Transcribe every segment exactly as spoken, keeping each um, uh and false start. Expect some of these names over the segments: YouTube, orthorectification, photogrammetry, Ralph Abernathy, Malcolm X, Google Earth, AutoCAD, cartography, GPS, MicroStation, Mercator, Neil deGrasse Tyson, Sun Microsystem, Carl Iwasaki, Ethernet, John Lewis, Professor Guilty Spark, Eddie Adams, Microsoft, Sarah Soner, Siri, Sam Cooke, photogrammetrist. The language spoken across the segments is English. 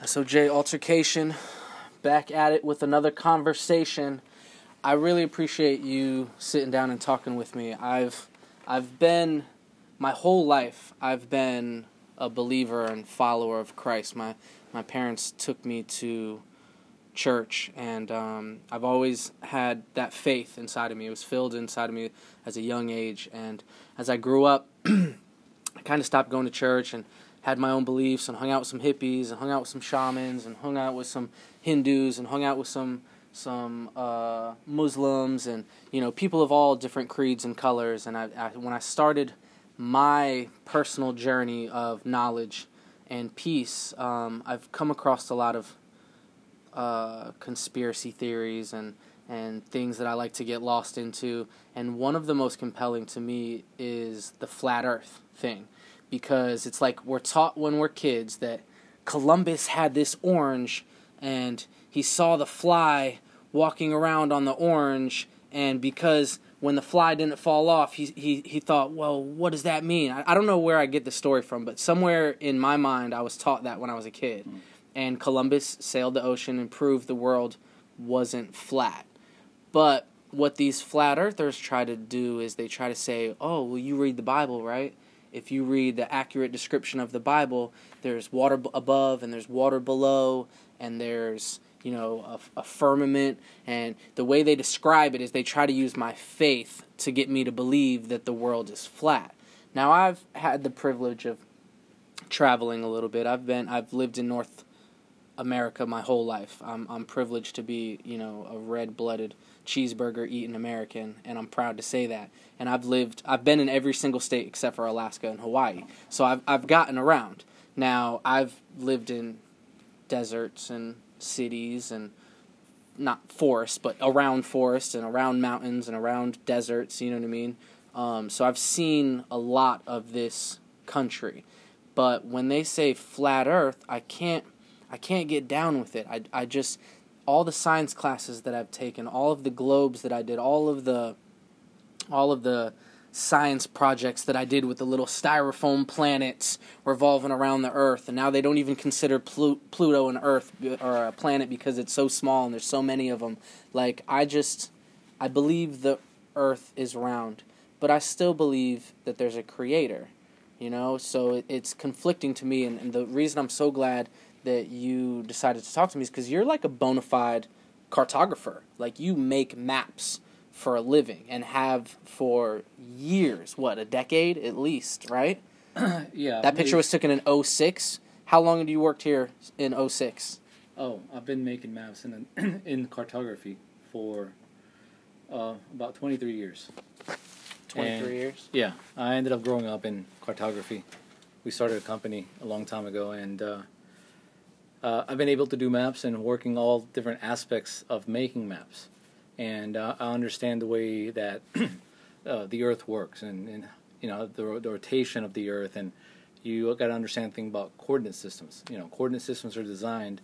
S O J Altercation, back at it with another conversation. I really appreciate you sitting down and talking with me. I've I've been, my whole life, I've been a believer and follower of Christ. My my parents took me to church, and um, I've always had that faith inside of me. It was filled inside of me as a young age, and as I grew up, I kind of stopped going to church and had my own beliefs and hung out with some hippies and hung out with some shamans and hung out with some Hindus and hung out with some some uh, Muslims and, you know, people of all different creeds and colors. And I, I, when I started my personal journey of knowledge and peace, um, I've come across a lot of uh, conspiracy theories and, and things that I like to get lost into. And one of the most compelling to me is the flat earth thing. Because it's like we're taught when we're kids that Columbus had this orange and he saw the fly walking around on the orange, and because when the fly didn't fall off, he he, he thought, well, what does that mean? I, I don't know where I get the story from, but somewhere in my mind I was taught that when I was a kid. Mm. And Columbus sailed the ocean and proved the world wasn't flat. But what these flat earthers try to do is they try to say, oh, well, you read the Bible, right? If you read the accurate description of the Bible, there's water b- above and there's water below, and there's, you know, a, a firmament. And the way they describe it is they try to use my faith to get me to believe that the world is flat. Now, I've had the privilege of traveling a little bit. I've been, I've lived in North America my whole life. I'm, I'm privileged to be, you know, a red-blooded cheeseburger eating American, and I'm proud to say that. And I've lived, I've been in every single state except for Alaska and Hawaii. So I've I've gotten around. Now, I've lived in deserts and cities and not forests, but around forests and around mountains and around deserts, you know what I mean? Um, so I've seen a lot of this country. But when they say flat earth, I can't I can't get down with it. I, I just, all the science classes that I've taken, all of the globes that I did, all of the, all of the science projects that I did with the little styrofoam planets revolving around the Earth, and now they don't even consider Plu- Pluto an Earth or a planet because it's so small and there's so many of them. Like, I just, I believe the Earth is round, but I still believe that there's a creator, you know? So it, it's conflicting to me, and, and the reason I'm so glad that you decided to talk to me is because you're like a bona fide cartographer. Like, you make maps for a living and have for years, what, a decade at least, right? Yeah. That picture was taken in oh six. How long have you worked here in oh six? Oh, I've been making maps in an, in cartography for uh, about twenty-three years. twenty-three and, years? Yeah. I ended up growing up in cartography. We started a company a long time ago, and Uh, Uh, I've been able to do maps and working all different aspects of making maps. And uh, I understand the way that uh, the Earth works and, and you know, the, the rotation of the Earth. And you got to understand the thing about coordinate systems. You know, coordinate systems are designed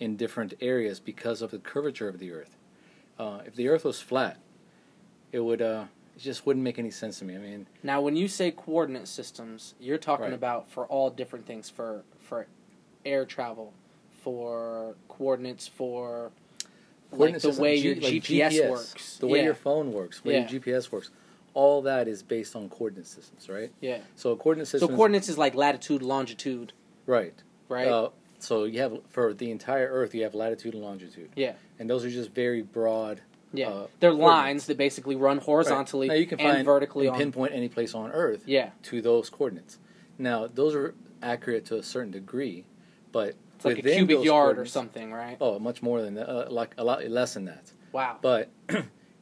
in different areas because of the curvature of the Earth. Uh, if the Earth was flat, it would uh, it just wouldn't make any sense to me. I mean, now, when you say coordinate systems, you're talking right. about for all different things, for for air travel, for coordinates, for coordinates, like the way your G- G P S, G P S works. The way yeah. your phone works, the way yeah. your G P S works. All that is based on coordinate systems, right? Yeah. So a coordinate system... So coordinates is, is like latitude, longitude. Right. Right? Uh, so you have, for the entire Earth, you have latitude and longitude. Yeah. And those are just very broad... Yeah. Uh, They're lines that basically run horizontally right. now you can find and vertically and on... pinpoint any place on Earth yeah. to those coordinates. Now, those are accurate to a certain degree, but... It's like a cubic yard or something, right? Oh, much more than that. Uh, like a lot less than that. Wow. But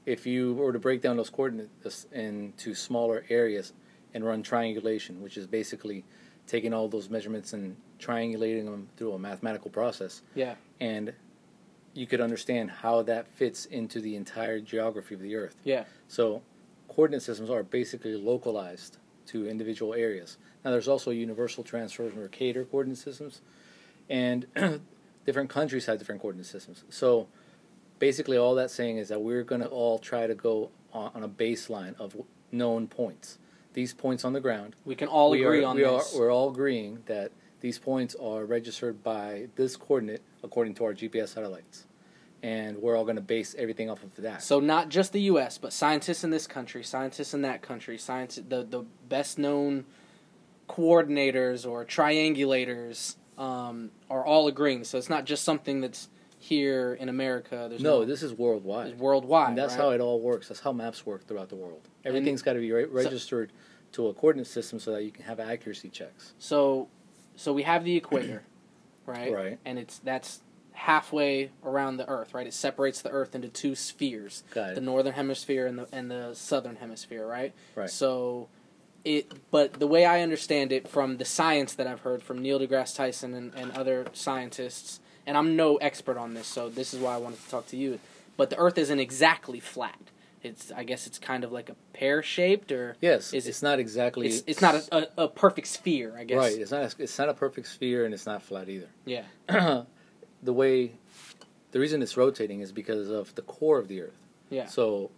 if you were to break down those coordinates into smaller areas and run triangulation, which is basically taking all those measurements and triangulating them through a mathematical process. Yeah. And you could understand how that fits into the entire geography of the Earth. Yeah. So coordinate systems are basically localized to individual areas. Now, there's also universal transfer mercator coordinate systems. And different countries have different coordinate systems. So basically all that's saying is that we're going to all try to go on, on a baseline of known points. These points on the ground. We can all we agree are, on we this. Are, we're all agreeing that These points are registered by this coordinate according to our G P S satellites. And we're all going to base everything off of that. So not just the U S, but scientists in this country, scientists in that country, science, the, the best-known coordinators or triangulators um, are all agreeing. So it's not just something that's here in America. There's no, no, this is worldwide. It's worldwide, and that's right? How it all works. That's how maps work throughout the world. Everything's got to be re- registered so, to a coordinate system so that you can have accuracy checks. So so we have the equator, right? Right. And it's that's... halfway around the Earth, right? It separates the Earth into two spheres, the northern hemisphere and the and the southern hemisphere, right? Right. So, it. But the way I understand it from the science that I've heard from Neil deGrasse Tyson and, and other scientists, and I'm no expert on this, so this is why I wanted to talk to you. But the Earth isn't exactly flat. It's I guess it's kind of like a pear-shaped, or yes, is it's it, not exactly. It's, it's not a, a, a perfect sphere, I guess. Right. It's not. A, it's not a perfect sphere, and it's not flat either. Yeah. The way, the reason it's rotating is because of the core of the Earth. Yeah. So,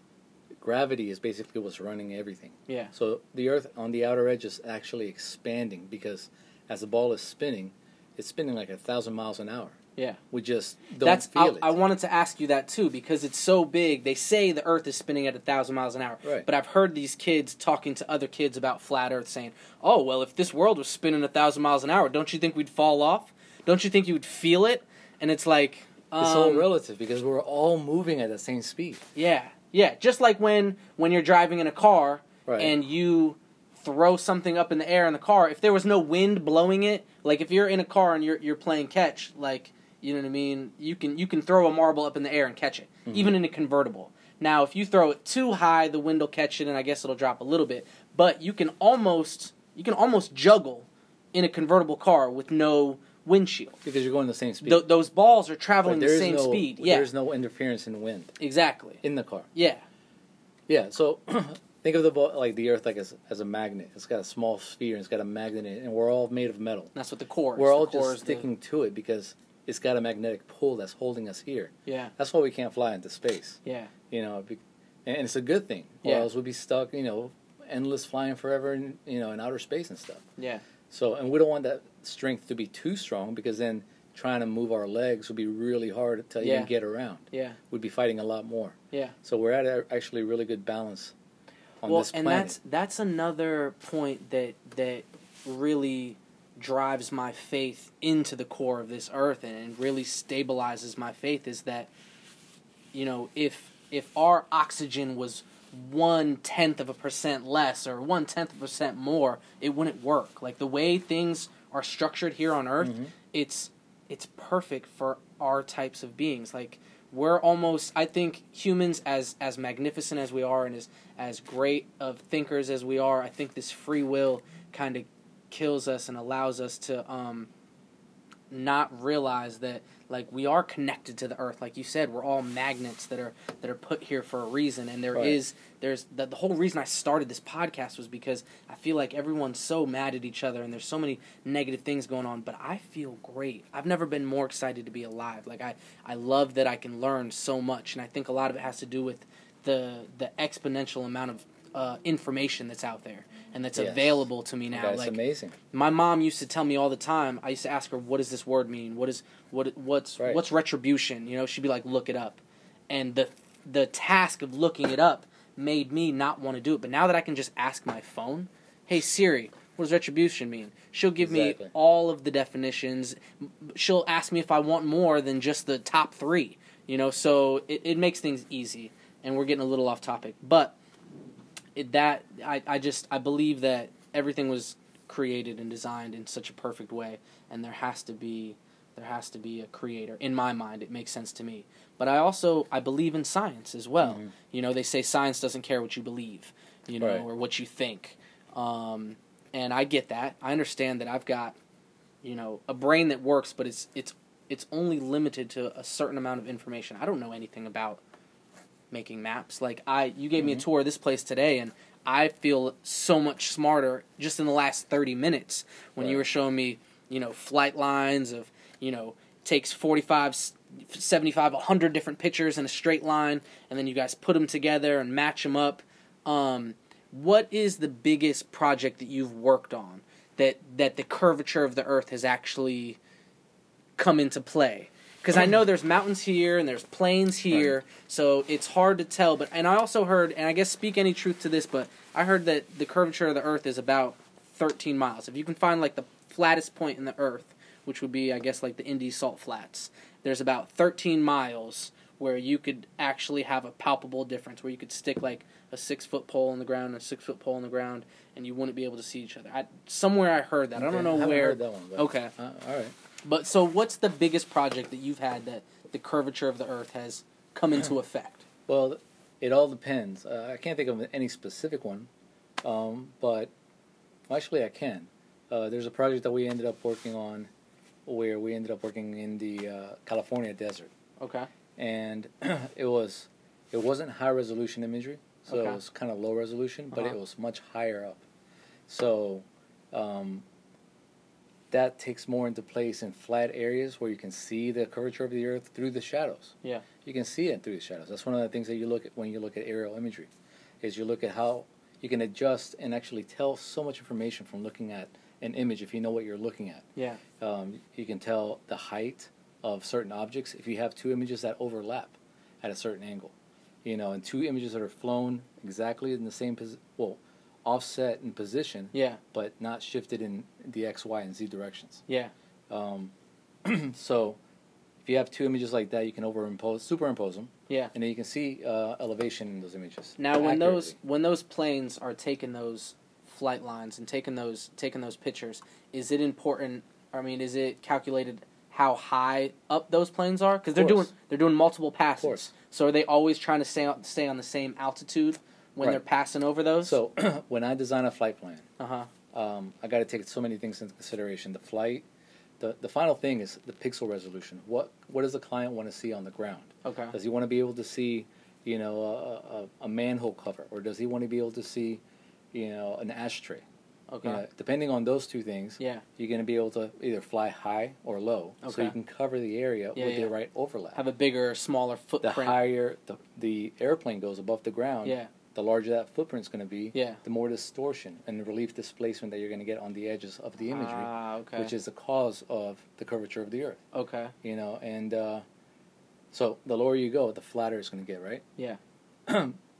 gravity is basically what's running everything. Yeah. So the Earth on the outer edge is actually expanding because as the ball is spinning, it's spinning like a thousand miles an hour. Yeah. We just don't That's, feel I, it. I wanted to ask you that too because it's so big. They say the Earth is spinning at a thousand miles an hour. Right. But I've heard these kids talking to other kids about flat Earth saying, "Oh well, if this world was spinning a thousand miles an hour, don't you think we'd fall off? Don't you think you would feel it?" And it's like... Um, it's all relative because we're all moving at the same speed. Yeah. Yeah. Just like when, when you're driving in a car right. and you throw something up in the air in the car, if there was no wind blowing it, like if you're in a car and you're you're playing catch, like, you know what I mean, you can you can throw a marble up in the air and catch it, mm-hmm. even in a convertible. Now, if you throw it too high, the wind will catch it and I guess it'll drop a little bit. But you can almost you can almost juggle in a convertible car with no... windshield. Because you're going the same speed. Th- those balls are traveling the same no, speed. Yeah. There's no interference in wind. Exactly. In the car. Yeah. Yeah, so think of the ball, like the Earth like as, as a magnet. It's got a small sphere and it's got a magnet in it, and we're all made of metal. That's what the core is. We're all just sticking the... to it because it's got a magnetic pull that's holding us here. Yeah. That's why we can't fly into space. Yeah. You know, and it's a good thing. Or yeah. else we'll be stuck, you know, endless flying forever in, you know, in outer space and stuff. Yeah. So, and we don't want that strength to be too strong because then trying to move our legs would be really hard to yeah. even get around. Yeah. We'd be fighting a lot more. Yeah. So we're at a actually really good balance on well, this planet. Well, and that's that's another point that that really drives my faith into the core of this Earth and, and really stabilizes my faith is that, you know, if if our oxygen was one-tenth of a percent less or one-tenth of a percent more, it wouldn't work. Like, the way things are structured here on Earth, mm-hmm. it's it's perfect for our types of beings. Like, we're almost, I think, humans, as, as magnificent as we are and as, as great of thinkers as we are, I think this free will kind of kills us and allows us to um, not realize that, like, we are connected to the Earth. Like you said, we're all magnets that are that are put here for a reason. And there right. is, there's, the, the whole reason I started this podcast was because I feel like everyone's so mad at each other and there's so many negative things going on, but I feel great. I've never been more excited to be alive. Like, I, I love that I can learn so much, and I think a lot of it has to do with the the exponential amount of uh, information that's out there and that's yes. available to me now. That's like, amazing. My mom used to tell me all the time, I used to ask her, what does this word mean? What is what what's right. what's retribution? You know, she'd be like, look it up. And the the task of looking it up made me not want to do it. But now that I can just ask my phone, hey Siri, what does retribution mean? She'll give exactly. me all of the definitions. She'll ask me if I want more than just the top three. You know, so it, it makes things easy. And we're getting a little off topic. But It, that I, I just I believe that everything was created and designed in such a perfect way, and there has to be there has to be a creator. In my mind, it makes sense to me. But I also I believe in science as well. Mm-hmm. You know, they say science doesn't care what you believe, you know, right. or what you think. Um, and I get that. I understand that I've got, you know, a brain that works, but it's it's it's only limited to a certain amount of information. I don't know anything about making maps. Like, I you gave mm-hmm. me a tour of this place today, and I feel so much smarter just in the last thirty minutes when right. you were showing me, you know, flight lines of, you know, takes forty-five, seventy-five, one hundred different pictures in a straight line, and then you guys put them together and match them up. Um, what is the biggest project that you've worked on that that the curvature of the Earth has actually come into play. Because I know there's mountains here and there's plains here, right. So it's hard to tell. But and I also heard, and I guess speak any truth to this, but I heard that the curvature of the Earth is about thirteen miles. If you can find like the flattest point in the Earth, which would be I guess like the Indy Salt Flats, there's about thirteen miles where you could actually have a palpable difference, where you could stick like a six-foot pole in the ground and a six-foot pole in the ground, and you wouldn't be able to see each other. I, somewhere I heard that. Okay. I don't know I where. I haven't heard that one. But, okay. Uh, all right. But so what's the biggest project that you've had that the curvature of the Earth has come into effect? Well, it all depends. Uh, I can't think of any specific one, um, but actually I can. Uh, there's a project that we ended up working on where we ended up working in the uh, California desert. Okay. And it, was, it wasn't high-resolution imagery, so okay. It was kind of low-resolution, but uh-huh. It was much higher up. So... Um, that takes more into place in flat areas where you can see the curvature of the Earth through the shadows. Yeah. You can see it through the shadows. That's one of the things that you look at when you look at aerial imagery, is you look at how you can adjust and actually tell so much information from looking at an image if you know what you're looking at. Yeah. Um, you can tell the height of certain objects if you have two images that overlap at a certain angle. You know, and two images that are flown exactly in the same position. Well, offset in position, yeah, but not shifted in the X, Y, and Z directions. Yeah. Um, so if you have two images like that, you can overimpose, superimpose them. Yeah. And then you can see uh, elevation in those images. Now, when those when those planes are taking those flight lines and taking those taking those pictures, is it important? I mean, is it calculated how high up those planes are? Because they're doing they're doing multiple passes. Of course. So are they always trying to stay stay on the same altitude when right. they're passing over those? So when I design a flight plan, uh-huh. um, I got to take so many things into consideration. The flight, the, the final thing is the pixel resolution. What what does the client want to see on the ground? Okay. Does he want to be able to see, you know, a, a, a manhole cover, or does he want to be able to see, you know, an ashtray? Okay. You know, depending on those two things, yeah. you're going to be able to either fly high or low, okay. so you can cover the area yeah, with yeah. the right overlap. Have a bigger, smaller footprint. The higher the, the airplane goes above the ground, yeah. the larger that footprint's going to be, yeah. the more distortion and the relief displacement that you're going to get on the edges of the imagery, ah, okay. which is the cause of the curvature of the Earth. Okay. You know, and uh, so the lower you go, the flatter it's going to get, right? Yeah.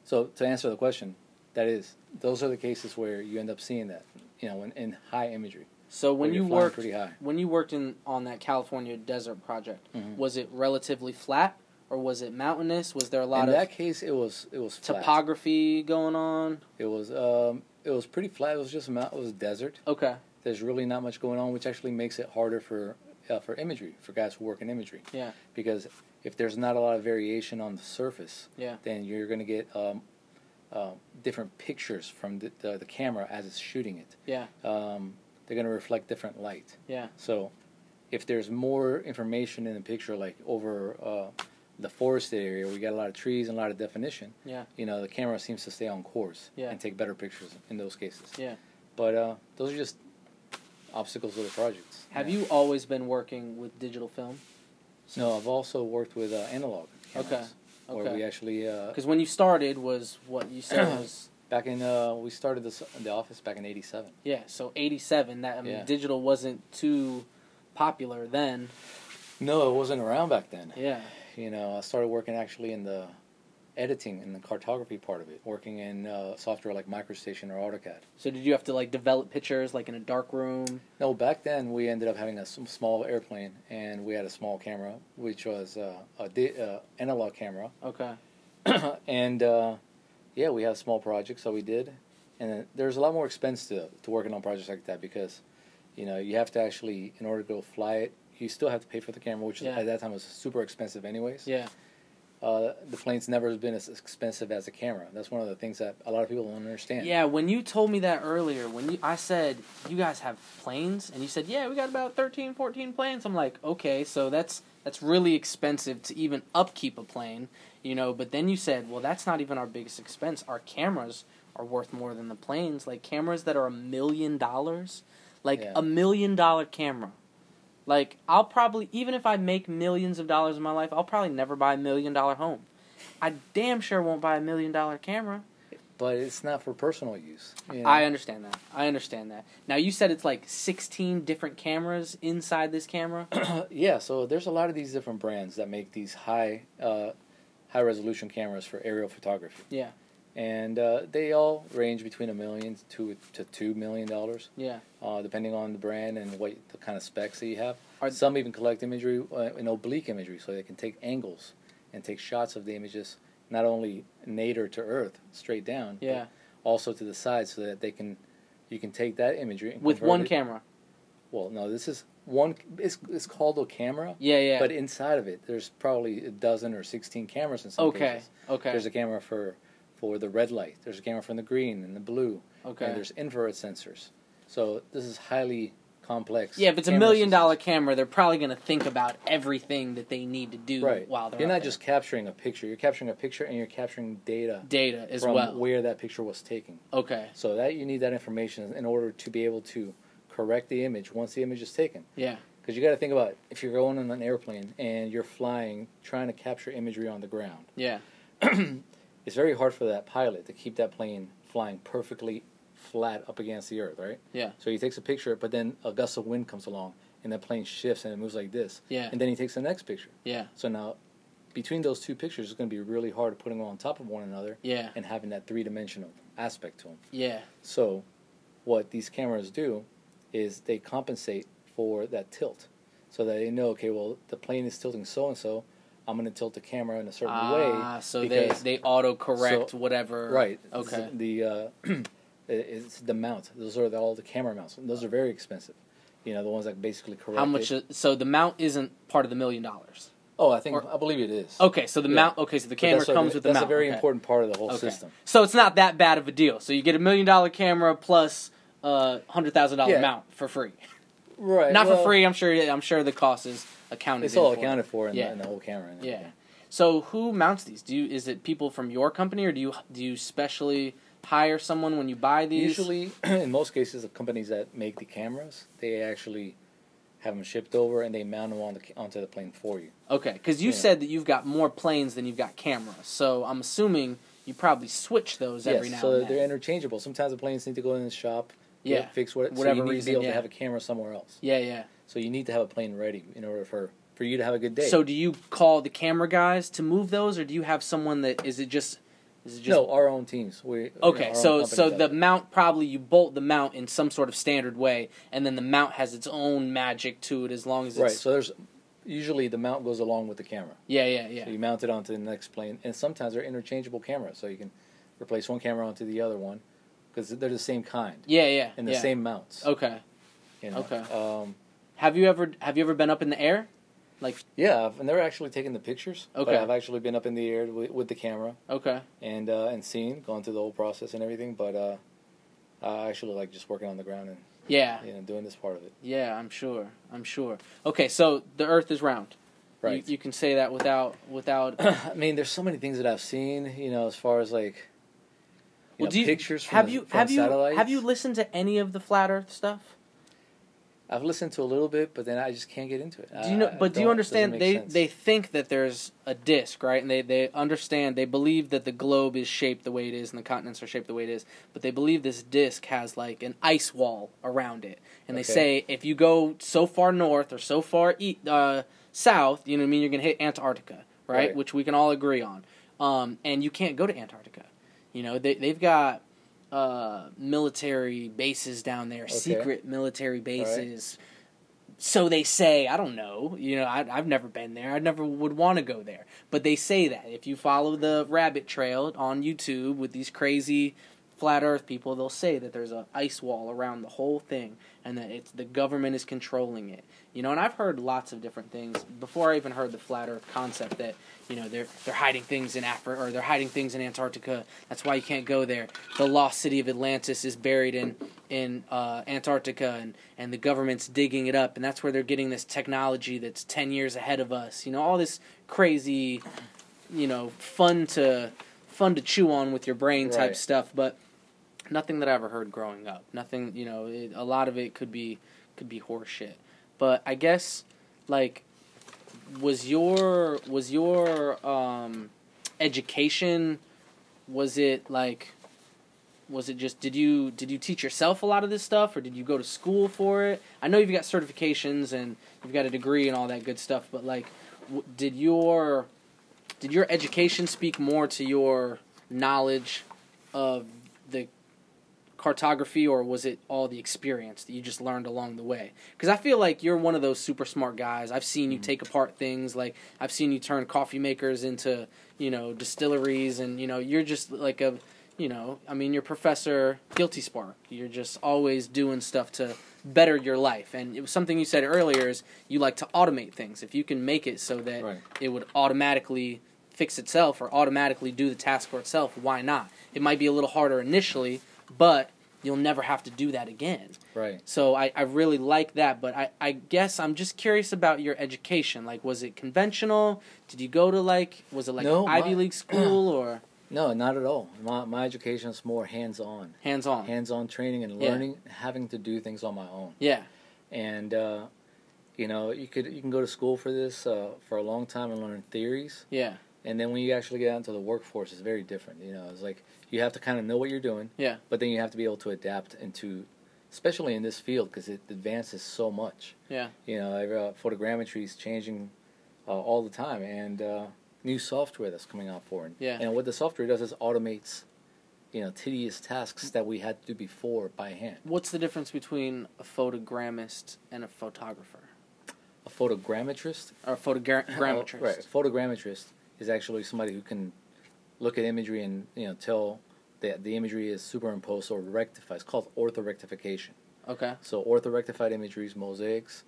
So to answer the question, that is, those are the cases where you end up seeing that, you know, in, in high imagery. So when you worked pretty high. when you worked in on that California desert project, mm-hmm. was it relatively flat? Or was it mountainous? Was there a lot of... In that of case, it was it was flat. Topography going on? It was um, it was pretty flat. It was just a mount, it was desert. Okay. There's really not much going on, which actually makes it harder for uh, for imagery, for guys who work in imagery. Yeah. Because if there's not a lot of variation on the surface, yeah. then you're going to get um, uh, different pictures from the, the the camera as it's shooting it. Yeah. Um, they're going to reflect different light. Yeah. So if there's more information in the picture, like over... Uh, the forested area, we got a lot of trees and a lot of definition. Yeah. You know, the camera seems to stay on course yeah. and take better pictures in those cases. Yeah. But uh, those are just obstacles to the projects. Have yeah. you always been working with digital film? No, I've also worked with uh, analog cameras. Okay. Okay. Where we actually... Because uh, when you started was what you said was... Back in... Uh, we started this, the office back in eighty-seven. Yeah, so eighty-seven, that I mean, yeah. digital wasn't too popular then. No, it wasn't around back then. Yeah. You know, I started working actually in the editing and the cartography part of it, working in uh, software like MicroStation or AutoCAD. So did you have to, like, develop pictures, like, in a dark room? No, back then we ended up having a small airplane, and we had a small camera, which was uh, a di- uh, analog camera. Okay. And, uh, yeah, we had a small project, so we did. And there's a lot more expense to, to working on projects like that because, you know, you have to actually, in order to go fly it, you still have to pay for the camera, which yeah. at that time was super expensive anyways. Yeah. Uh, the plane's never been as expensive as a camera. That's one of the things that a lot of people don't understand. Yeah, when you told me that earlier, when you, I said, you guys have planes? And you said, yeah, we got about thirteen, fourteen planes. I'm like, okay, so that's that's really expensive to even upkeep a plane, you know. But then you said, well, that's not even our biggest expense. Our cameras are worth more than the planes. Like, cameras that are a million dollars, like yeah. a million-dollar camera. Like, I'll probably, even if I make millions of dollars in my life, I'll probably never buy a million dollar home. I damn sure won't buy a million dollar camera. but it's not for personal use. You know? I understand that. I understand that. Now, you said it's like sixteen different cameras inside this camera? Yeah, so there's a lot of these different brands that make these high uh, high-resolution cameras for aerial photography. Yeah. And uh, they all range between a million to to two million dollars. Yeah. Uh, depending on the brand and what the kind of specs that you have. Are Some even collect imagery uh, in oblique imagery, so they can take angles and take shots of the images, not only nadir to Earth, straight down. Yeah. But also to the side, so that they can, you can take that imagery and with one it. camera. Well, no, this is one. It's it's called a camera. Yeah, yeah. But inside of it, there's probably a dozen or sixteen cameras in some okay. cases. Okay. Okay. There's a camera for. for the red light. There's a camera from the green and the blue. Okay. And there's infrared sensors. So this is highly complex. Yeah, if it's a million-dollar camera, they're probably going to think about everything that they need to do right. while they're You're not there. just capturing a picture. You're capturing a picture, and you're capturing data. Data as from well. From where that picture was taken. Okay. So that you need that information in order to be able to correct the image once the image is taken. Yeah. Because you got to think about it. If you're going on an airplane and you're flying, trying to capture imagery on the ground. Yeah. It's very hard for that pilot to keep that plane flying perfectly flat up against the Earth, right? Yeah. So he takes a picture, but then a gust of wind comes along, and that plane shifts, and it moves like this. Yeah. And then he takes the next picture. Yeah. So now, between those two pictures, it's going to be really hard putting them on top of one another. Yeah. And having that three-dimensional aspect to them. Yeah. So what these cameras do is they compensate for that tilt, so that they know, okay, well, the plane is tilting so-and-so, I'm going to tilt the camera in a certain ah, way. Ah, so they, they auto-correct so, whatever. Right. Okay. The, uh, it's the mount. Those are the, all the camera mounts. Those are very expensive. You know, the ones that basically correct How much? It. So the mount isn't part of the million dollars? Oh, I think, or, I believe it is. Okay, so the yeah. mount, okay, so the camera comes what, with the that's mount. That's a very okay. important part of the whole okay. system. So it's not that bad of a deal. So you get a million-dollar camera plus a uh, one hundred thousand dollars yeah. mount for free. Right. Not well, for free. I'm sure I'm sure the cost is accounted for. It's all accounted for in, yeah. the, in the whole camera. And yeah. So who mounts these? Do you is it people from your company, or do you do you specially hire someone when you buy these? Usually, in most cases, the companies that make the cameras, they actually have them shipped over and they mount them on the, onto the plane for you. Okay, because you yeah. said that you've got more planes than you've got cameras. So I'm assuming you probably switch those yes, every now so and then. So they're interchangeable. Sometimes the planes need to go in the shop. Yeah, fix what, whatever so you need reason, to be able yeah. to have a camera somewhere else. Yeah, yeah. So you need to have a plane ready in order for, for you to have a good day. So do you call the camera guys to move those, or do you have someone that is it just is it just No, our own teams. We Okay, you know, so so the it. mount probably you bolt the mount in some sort of standard way, and then the mount has its own magic to it as long as it's Right. So there's usually the mount goes along with the camera. Yeah, yeah, yeah. So you mount it onto the next plane, and sometimes they're interchangeable cameras, so you can replace one camera onto the other one. Because they're the same kind. Yeah, yeah. And the yeah. same mounts. Okay. You know? Okay. Um, have you ever have you ever been up in the air? Like. Yeah, I've never actually taken the pictures. Okay. But I've actually been up in the air with, with the camera. Okay. And uh, and seen, gone through the whole process and everything. But uh, I actually like just working on the ground and yeah, you know, doing this part of it. Yeah, I'm sure. I'm sure. Okay, so the Earth is round. Right. You, you can say that without without. I mean, there's so many things that I've seen. You know, as far as like. You know, well, do you, pictures from, have the, you, from have satellites. You, have you listened to any of the Flat Earth stuff? I've listened to a little bit, but then I just can't get into it. Do you know, I, but I do you understand, they, they think that there's a disc, right? And they, they understand, they believe that the globe is shaped the way it is and the continents are shaped the way it is, but they believe this disc has like an ice wall around it. And okay. they say if you go so far north or so far e- uh, south, you know what I mean, you're going to hit Antarctica, right? right? Which we can all agree on. Um, and you can't go to Antarctica. You know, they, they've got uh, military bases down there, okay. secret military bases. Right. So they say, I don't know, you know, I, I've never been there. I never would want to go there. But they say that. If you follow the rabbit trail on YouTube with these crazy flat earth people, they'll say that there's an ice wall around the whole thing and that it's the government is controlling it. You know, and I've heard lots of different things before I even heard the flat Earth concept that, you know, they're they're hiding things in Africa or they're hiding things in Antarctica. That's why you can't go there. The lost city of Atlantis is buried in in uh, Antarctica, and, and the government's digging it up, and that's where they're getting this technology that's ten years ahead of us. You know, all this crazy, you know, fun to fun to chew on with your brain type right. stuff, but nothing that I ever heard growing up. Nothing, you know, it, a lot of it could be could be horseshit. But I guess, like, was your was your um, education, was it like Was it just, did you did you teach yourself a lot of this stuff, or did you go to school for it? I know you've got certifications and you've got a degree and all that good stuff, but like, w did your did your education speak more to your knowledge of the cartography, or was it all the experience that you just learned along the way? Because I feel like you're one of those super smart guys. I've seen you take apart things. Like, I've seen you turn coffee makers into, you know, distilleries, and, you know, you're just like a, you know, I mean, you're Professor Guilty Spark. You're just always doing stuff to better your life. And it was something you said earlier, is you like to automate things. If you can make it so that right. it would automatically fix itself or automatically do the task for itself, why not? It might be a little harder initially, but you'll never have to do that again. Right. So I, I really like that, but I, I guess I'm just curious about your education. Like, was it conventional? Did you go to, like, was it like no, an Ivy my, League school or? No, not at all. My my education is more hands-on. Hands-on. Hands-on training and learning, yeah. having to do things on my own. Yeah. And, uh, you know, you could you can go to school for this uh, for a long time and learn theories. Yeah. And then when you actually get out into the workforce, it's very different. You know, it's like you have to kind of know what you're doing. Yeah. But then you have to be able to adapt into, especially in this field, because it advances so much. Yeah. You know, uh, photogrammetry is changing uh, all the time, and uh, new software that's coming out for it. Yeah. And what the software does is automates, you know, tedious tasks that we had to do before by hand. What's the difference between a photogrammist and a photographer? A photogrammetrist? Or a photogrammetrist. Oh, right. A photogrammetrist is actually somebody who can look at imagery and, you know, tell that the imagery is superimposed or rectified. It's called orthorectification. Okay. So orthorectified imageries, mosaics,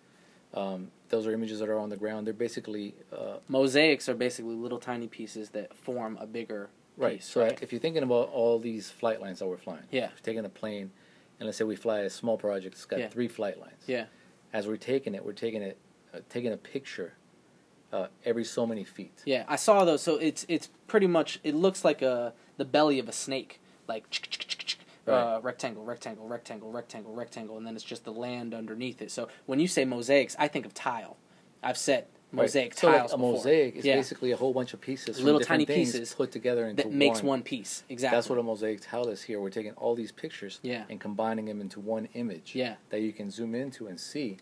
um, those are images that are on the ground. They're basically uh, mosaics are basically little tiny pieces that form a bigger right. piece. So right. So if you're thinking about all these flight lines that we're flying, yeah, if you're taking a plane, and let's say we fly a small project. It's got yeah. three flight lines. Yeah. As we're taking it, we're taking it, uh, taking a picture. Uh, every so many feet. Yeah, I saw those. So it's it's pretty much, it looks like a the belly of a snake, like right. uh, rectangle, rectangle, rectangle, rectangle, rectangle, and then it's just the land underneath it. So when you say mosaics, I think of tile. I've set mosaic right. so tiles. Like a before. mosaic is yeah. basically a whole bunch of pieces, little from tiny pieces put together into that one. Makes one piece. Exactly. That's what a mosaic tile is here. We're taking all these pictures yeah. and combining them into one image yeah. that you can zoom into and see.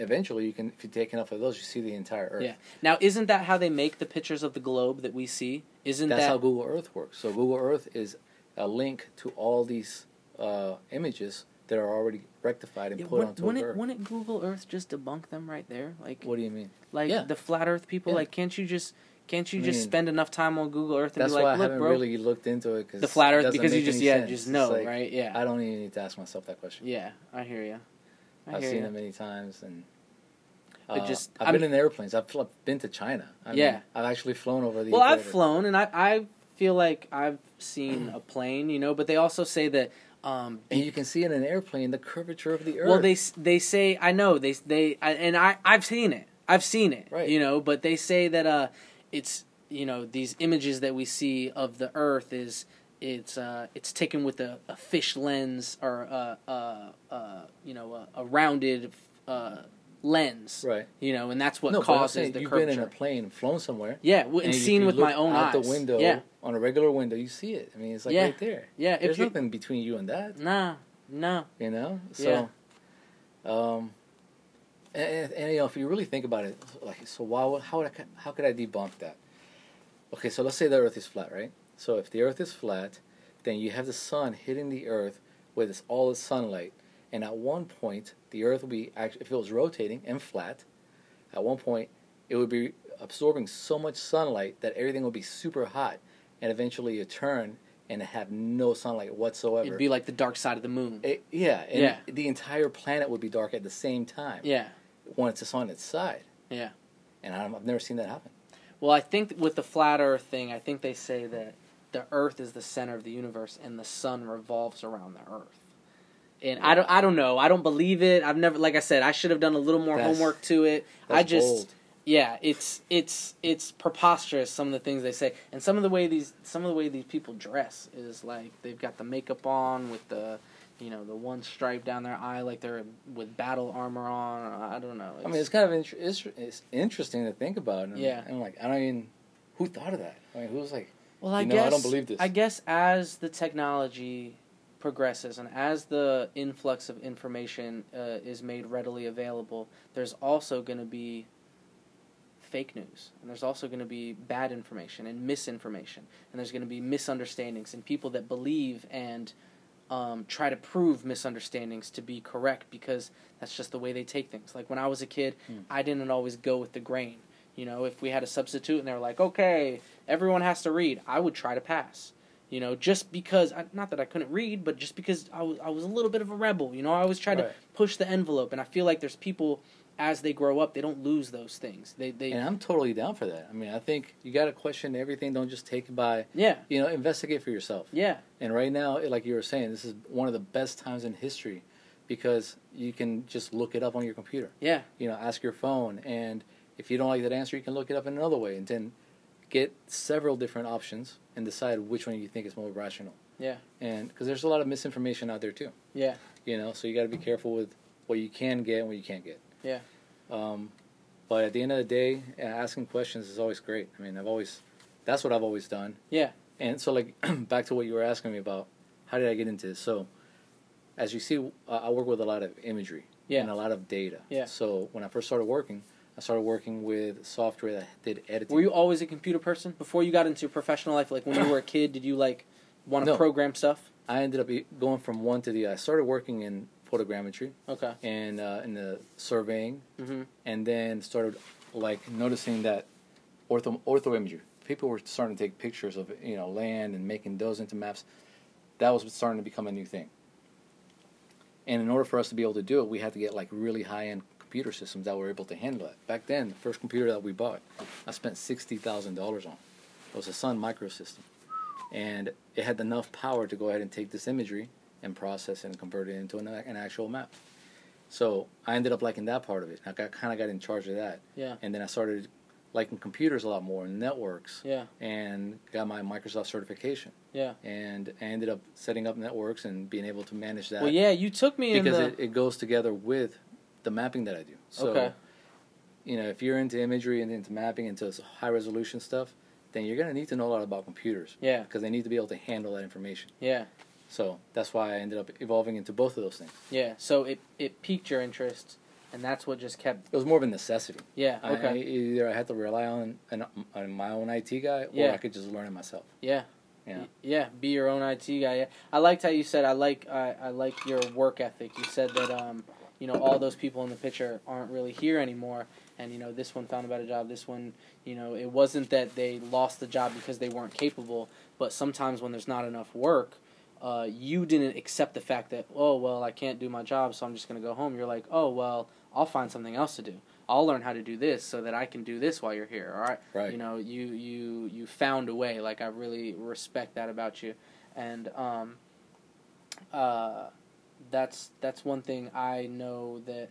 Eventually, you can, if you take enough of those, you see the entire Earth. Yeah. Now, isn't that how they make the pictures of the globe that we see? Isn't That's that... how Google Earth works. So Google Earth is a link to all these uh, images that are already rectified and yeah, put when, onto wouldn't Earth. It, wouldn't Google Earth just debunk them right there? Like, what do you mean? Like yeah. the flat Earth people? Yeah. Like, can't you just can't you I mean, just spend enough time on Google Earth and be like, look, bro? That's why I haven't really looked into it. Cause the flat Earth, because you just yeah sense. just know, like, right? Yeah. I don't even need to ask myself that question. Yeah, I hear you. I've seen you. them many times, and uh, just, I've I been mean, in airplanes. I've been to China. I yeah. mean, I've actually flown over the... Well, I've flown, and I, I feel like I've seen a plane, you know, but they also say that... Um, and you can see in an airplane the curvature of the Earth. Well, they they say... I know, they they I, and I, I've seen it. I've seen it, right. you know, but they say that uh, it's, you know, these images that we see of the Earth is... It's uh, it's taken with a, a fish lens or a, a, a you know a, a rounded uh, lens, right? You know, and that's what no, causes saying, the you've curvature. You've been in a plane, flown somewhere, yeah, and, and seen with my own out eyes. The window, yeah. on a regular window, you see it. I mean, it's like yeah. right there. Yeah, if there's you, nothing between you and that. Nah, no. Nah. You know, so, yeah. um, and, and you know, if you really think about it, like, so why, how would I, how could I debunk that? Okay, so let's say the Earth is flat, right? So if the Earth is flat, then you have the sun hitting the Earth with its, all its sunlight. And at one point, the Earth will be, act- if it was rotating and flat, at one point, it would be absorbing so much sunlight that everything would be super hot. And eventually you turn and have no sunlight whatsoever. It'd be like the dark side of the moon. It, yeah. And yeah. the entire planet would be dark at the same time. Yeah. Once it's on its side. Yeah. And I'm, I've never seen that happen. Well, I think with the flat Earth thing, I think they say that the Earth is the center of the universe, and the sun revolves around the Earth. And I don't, I don't know. I don't believe it. I've never, like I said, I should have done a little more that's, homework to it. That's I just, bold. yeah, it's, it's, it's preposterous. Some of the things they say, and some of the way these, some of the way these people dress is like they've got the makeup on with the, you know, the one stripe down their eye, like they're with battle armor on. Or I don't know. It's, I mean, it's kind of inter it's, it's interesting to think about. And, yeah, and like I don't even, who thought of that? I mean, who was like. Well, I you know, guess I, don't believe this. I guess as the technology progresses and as the influx of information uh, is made readily available, there's also going to be fake news, and there's also going to be bad information and misinformation, and there's going to be misunderstandings and people that believe and um, try to prove misunderstandings to be correct because that's just the way they take things. Like when I was a kid, mm. I didn't always go with the grain. You know, if we had a substitute and they were like, okay, everyone has to read, I would try to pass. You know, just because, I, not that I couldn't read, but just because I was, I was a little bit of a rebel. You know, I always tried right. to push the envelope, and I feel like there's people, as they grow up, they don't lose those things. They, they And I'm totally down for that. I mean, I think you got to question everything. Don't just take it by, yeah. you know, investigate for yourself. Yeah. And right now, like you were saying, this is one of the best times in history because you can just look it up on your computer. Yeah. You know, ask your phone, and if you don't like that answer, you can look it up in another way, and then get several different options and decide which one you think is more rational. Yeah. And because there's a lot of misinformation out there too. Yeah. You know, so you got to be careful with what you can get and what you can't get. Yeah. Um, but at the end of the day, asking questions is always great. I mean, I've always, that's what I've always done. Yeah. And so, like, back to what you were asking me about, how did I get into this? So, as you see, I work with a lot of imagery. Yeah. And a lot of data. Yeah. So when I first started working, I started working with software that did editing. Were you always a computer person? Before you got into your professional life, like when you were a kid, did you like want to no. program stuff? I ended up going from one to the I started working in photogrammetry. Okay. And uh, in the surveying. Mm-hmm. And then started like noticing that ortho orthoimagery. People were starting to take pictures of, you know, land and making those into maps. That was starting to become a new thing. And in order for us to be able to do it, we had to get like really high-end computer systems that were able to handle it. Back then, the first computer that we bought, I spent sixty thousand dollars on. It was a Sun Microsystem. And it had enough power to go ahead and take this imagery and process and convert it into an, an actual map. So I ended up liking that part of it. I got, kind of got in charge of that. Yeah. And then I started liking computers a lot more, networks. Yeah. And got my Microsoft certification. Yeah. And I ended up setting up networks and being able to manage that. Well, yeah, you took me in the... Because it, it goes together with the mapping that I do. So, okay. you know, if you're into imagery and into mapping, into high resolution stuff, then you're going to need to know a lot about computers. Yeah. Because they need to be able to handle that information. Yeah. So that's why I ended up evolving into both of those things. Yeah. So it, it piqued your interest, and that's what just kept... It was more of a necessity. Yeah. Okay. I, I, either I had to rely on, an, on my own I T guy, or yeah. I could just learn it myself. Yeah. Yeah. Yeah. Be your own I T guy. Yeah. I liked how you said, I like I, I like your work ethic. You said that... um. You know, all those people in the picture aren't really here anymore. And, you know, this one found a better job. This one, you know, it wasn't that they lost the job because they weren't capable. But sometimes when there's not enough work, uh, you didn't accept the fact that, oh, well, I can't do my job, so I'm just going to go home. You're like, oh, well, I'll find something else to do. I'll learn how to do this so that I can do this while you're here. All right. Right. You know, you, you, you found a way. Like, I really respect that about you. And, um, uh... That's that's one thing I know that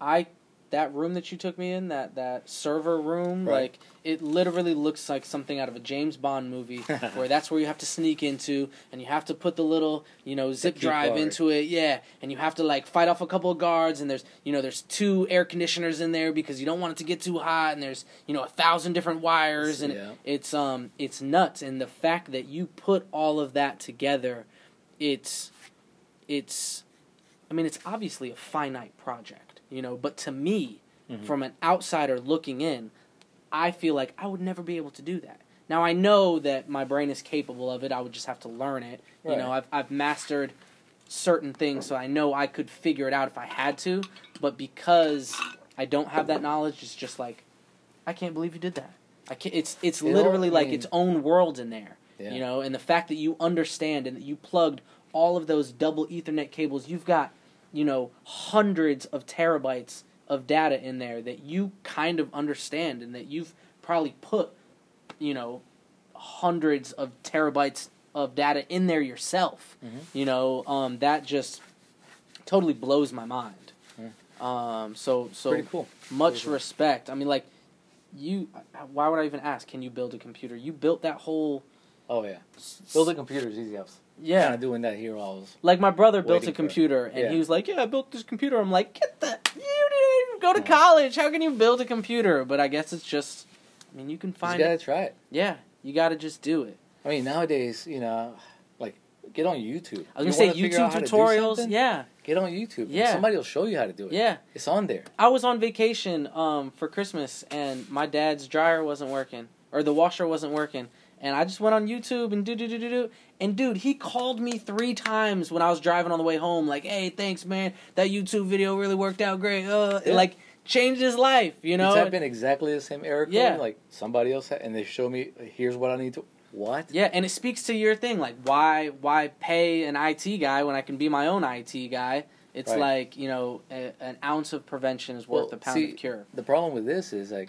I that room that you took me in, that, that server room, right. like it literally looks like something out of a James Bond movie where that's where you have to sneak into and you have to put the little, you know, zip drive guard. Into it, yeah. And you have to like fight off a couple of guards, and there's, you know, there's two air conditioners in there because you don't want it to get too hot, and there's, you know, a thousand different wires, and yeah. it, it's um it's nuts. And the fact that you put all of that together, it's it's I mean, it's obviously a finite project, you know, but to me, mm-hmm. from an outsider looking in, I feel like I would never be able to do that. Now, I know that my brain is capable of it. I would just have to learn it. Right. You know, I've I've mastered certain things, so I know I could figure it out if I had to, but because I don't have that knowledge, it's just like, I can't believe you did that. I can't, it's it's you literally know what I mean? Like its own world in there, yeah. you know, and the fact that you understand and that you plugged all of those double Ethernet cables, you've got, you know, hundreds of terabytes of data in there that you kind of understand, and that you've probably put, you know, hundreds of terabytes of data in there yourself. Mm-hmm. You know, um, that just totally blows my mind. Yeah. Um, so so pretty cool. Much pretty respect. Cool. I mean, like, you, why would I even ask, can you build a computer? You built that whole... Oh, yeah. Building computers, easy ups. Yeah. Kind of doing that here while I was... Like, my brother built a computer, and yeah. he was like, yeah, I built this computer. I'm like, get the... You didn't even go to yeah. college. How can you build a computer? But I guess it's just... I mean, you can find it. You gotta it. Try it. Yeah. You gotta just do it. I mean, nowadays, you know, like, Get on YouTube. I was going you to say YouTube tutorials. Yeah. Get on YouTube. Yeah. Somebody will show you how to do it. Yeah. It's on there. I was on vacation um, for Christmas, and my dad's dryer wasn't working, or the washer wasn't working. And I just went on YouTube and do do do do do. And dude, he called me three times when I was driving on the way home. Like, hey, thanks, man. That YouTube video really worked out great. Uh, yeah. Like, changed his life. You know, it's happened exactly the same error code. Yeah. Like somebody else, had, and they show me. Here's what I need to. What? Yeah, and it speaks to your thing. Like, why? Why pay an I T guy when I can be my own I T guy? It's right. Like, you know, a, an ounce of prevention is worth well, a pound see, of cure. The problem with this is like.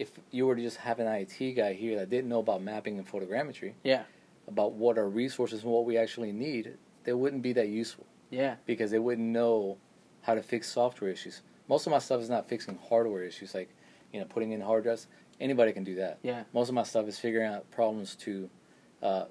If you were to just have an I T guy here that didn't know about mapping and photogrammetry, yeah, about what our resources and what we actually need, they wouldn't be that useful. Yeah. Because they wouldn't know how to fix software issues. Most of my stuff is not fixing hardware issues, like, you know, putting in hard drives. Anybody can do that. Yeah. Most of my stuff is figuring out problems to uh,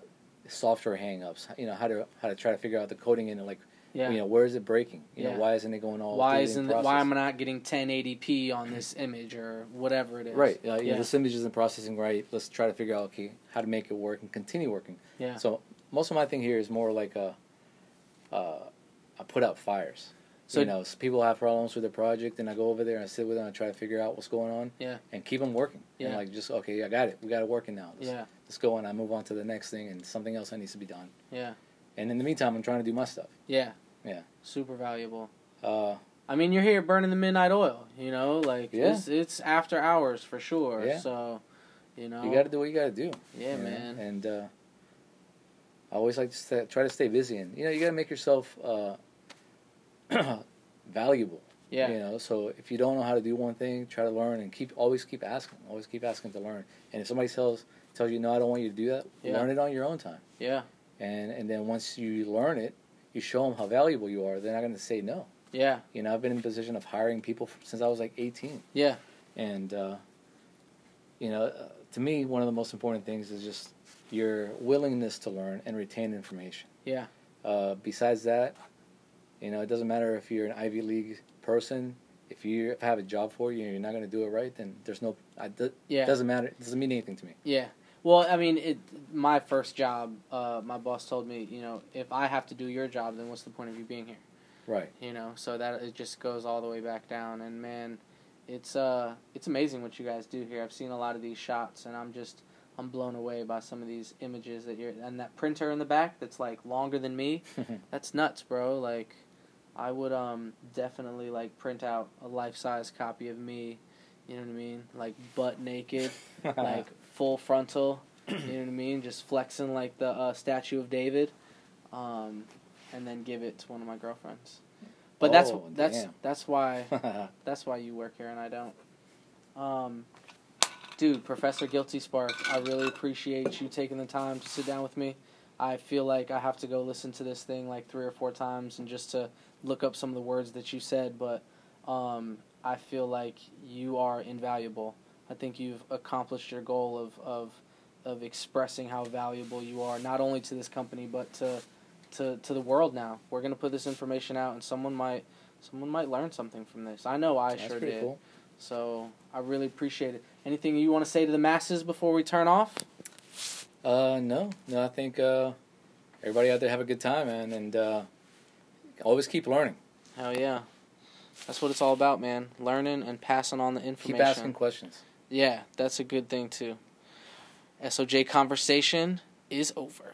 software hang-ups, you know, how to how to try to figure out the coding in it, like, yeah. You know, where is it breaking? You yeah. know, why isn't it going all? Why isn't? The, why am I not getting ten eighty p on this image or whatever it is? Right. Uh, yeah. You know, this image isn't processing right. Let's try to figure out okay how to make it work and continue working. Yeah. So most of my thing here is more like a, uh, I put out fires. So you know, so people have problems with their project, and I go over there and I sit with them and I try to figure out what's going on. Yeah. And keep them working. Yeah. And like just okay, I got it. We got it working now. Let's, yeah. Let's go on. I move on to the next thing and something else that needs to be done. Yeah. And in the meantime, I'm trying to do my stuff. Yeah. Yeah. Super valuable. Uh, I mean, you're here burning the midnight oil, you know? Like, yeah. it's, it's after hours for sure. Yeah. So, you know. You got to do what you got to do. Yeah, man. Know? And uh, I always like to st- try to stay busy. And, you know, you got to make yourself uh, valuable. Yeah. You know, so if you don't know how to do one thing, try to learn and keep always keep asking. Always keep asking to learn. And if somebody tells, tells you, no, I don't want you to do that, yeah. learn it on your own time. Yeah. And and then once you learn it, you show them how valuable you are. They're not going to say no. Yeah. You know, I've been in the position of hiring people since I was like eighteen. Yeah. And, uh, you know, uh, to me, one of the most important things is just your willingness to learn and retain information. Yeah. Uh, besides that, you know, it doesn't matter if you're an Ivy League person. If you have a job for you and you're not going to do it right, then there's no... I do, yeah. It doesn't matter. It doesn't mean anything to me. Yeah. Well, I mean, it. My first job, uh, my boss told me, you know, if I have to do your job, then what's the point of you being here? Right. You know, so that it just goes all the way back down. And man, it's uh, it's amazing what you guys do here. I've seen a lot of these shots, and I'm just, I'm blown away by some of these images that you're, and that printer in the back that's like longer than me. That's nuts, bro. Like, I would um definitely like print out a life-size copy of me. You know what I mean? Like butt naked, like. Full frontal, you know what I mean? Just flexing like the uh, statue of David, um, and then give it to one of my girlfriends. But oh, that's that's damn. that's why that's why you work here and I don't. Um, dude, Professor Guilty Spark, I really appreciate you taking the time to sit down with me. I feel like I have to go listen to this thing like three or four times and just to look up some of the words that you said. But um, I feel like you are invaluable. I think you've accomplished your goal of, of of expressing how valuable you are, not only to this company but to to to the world now. We're gonna put this information out, and someone might someone might learn something from this. I know I That's sure did. Cool. So I really appreciate it. Anything you want to say to the masses before we turn off? Uh no, no. I think uh, everybody out there have a good time, man, and uh, always keep learning. Hell yeah, that's what it's all about, man. Learning and passing on the information. Keep asking questions. Yeah, that's a good thing, too. S O J Conversation is over.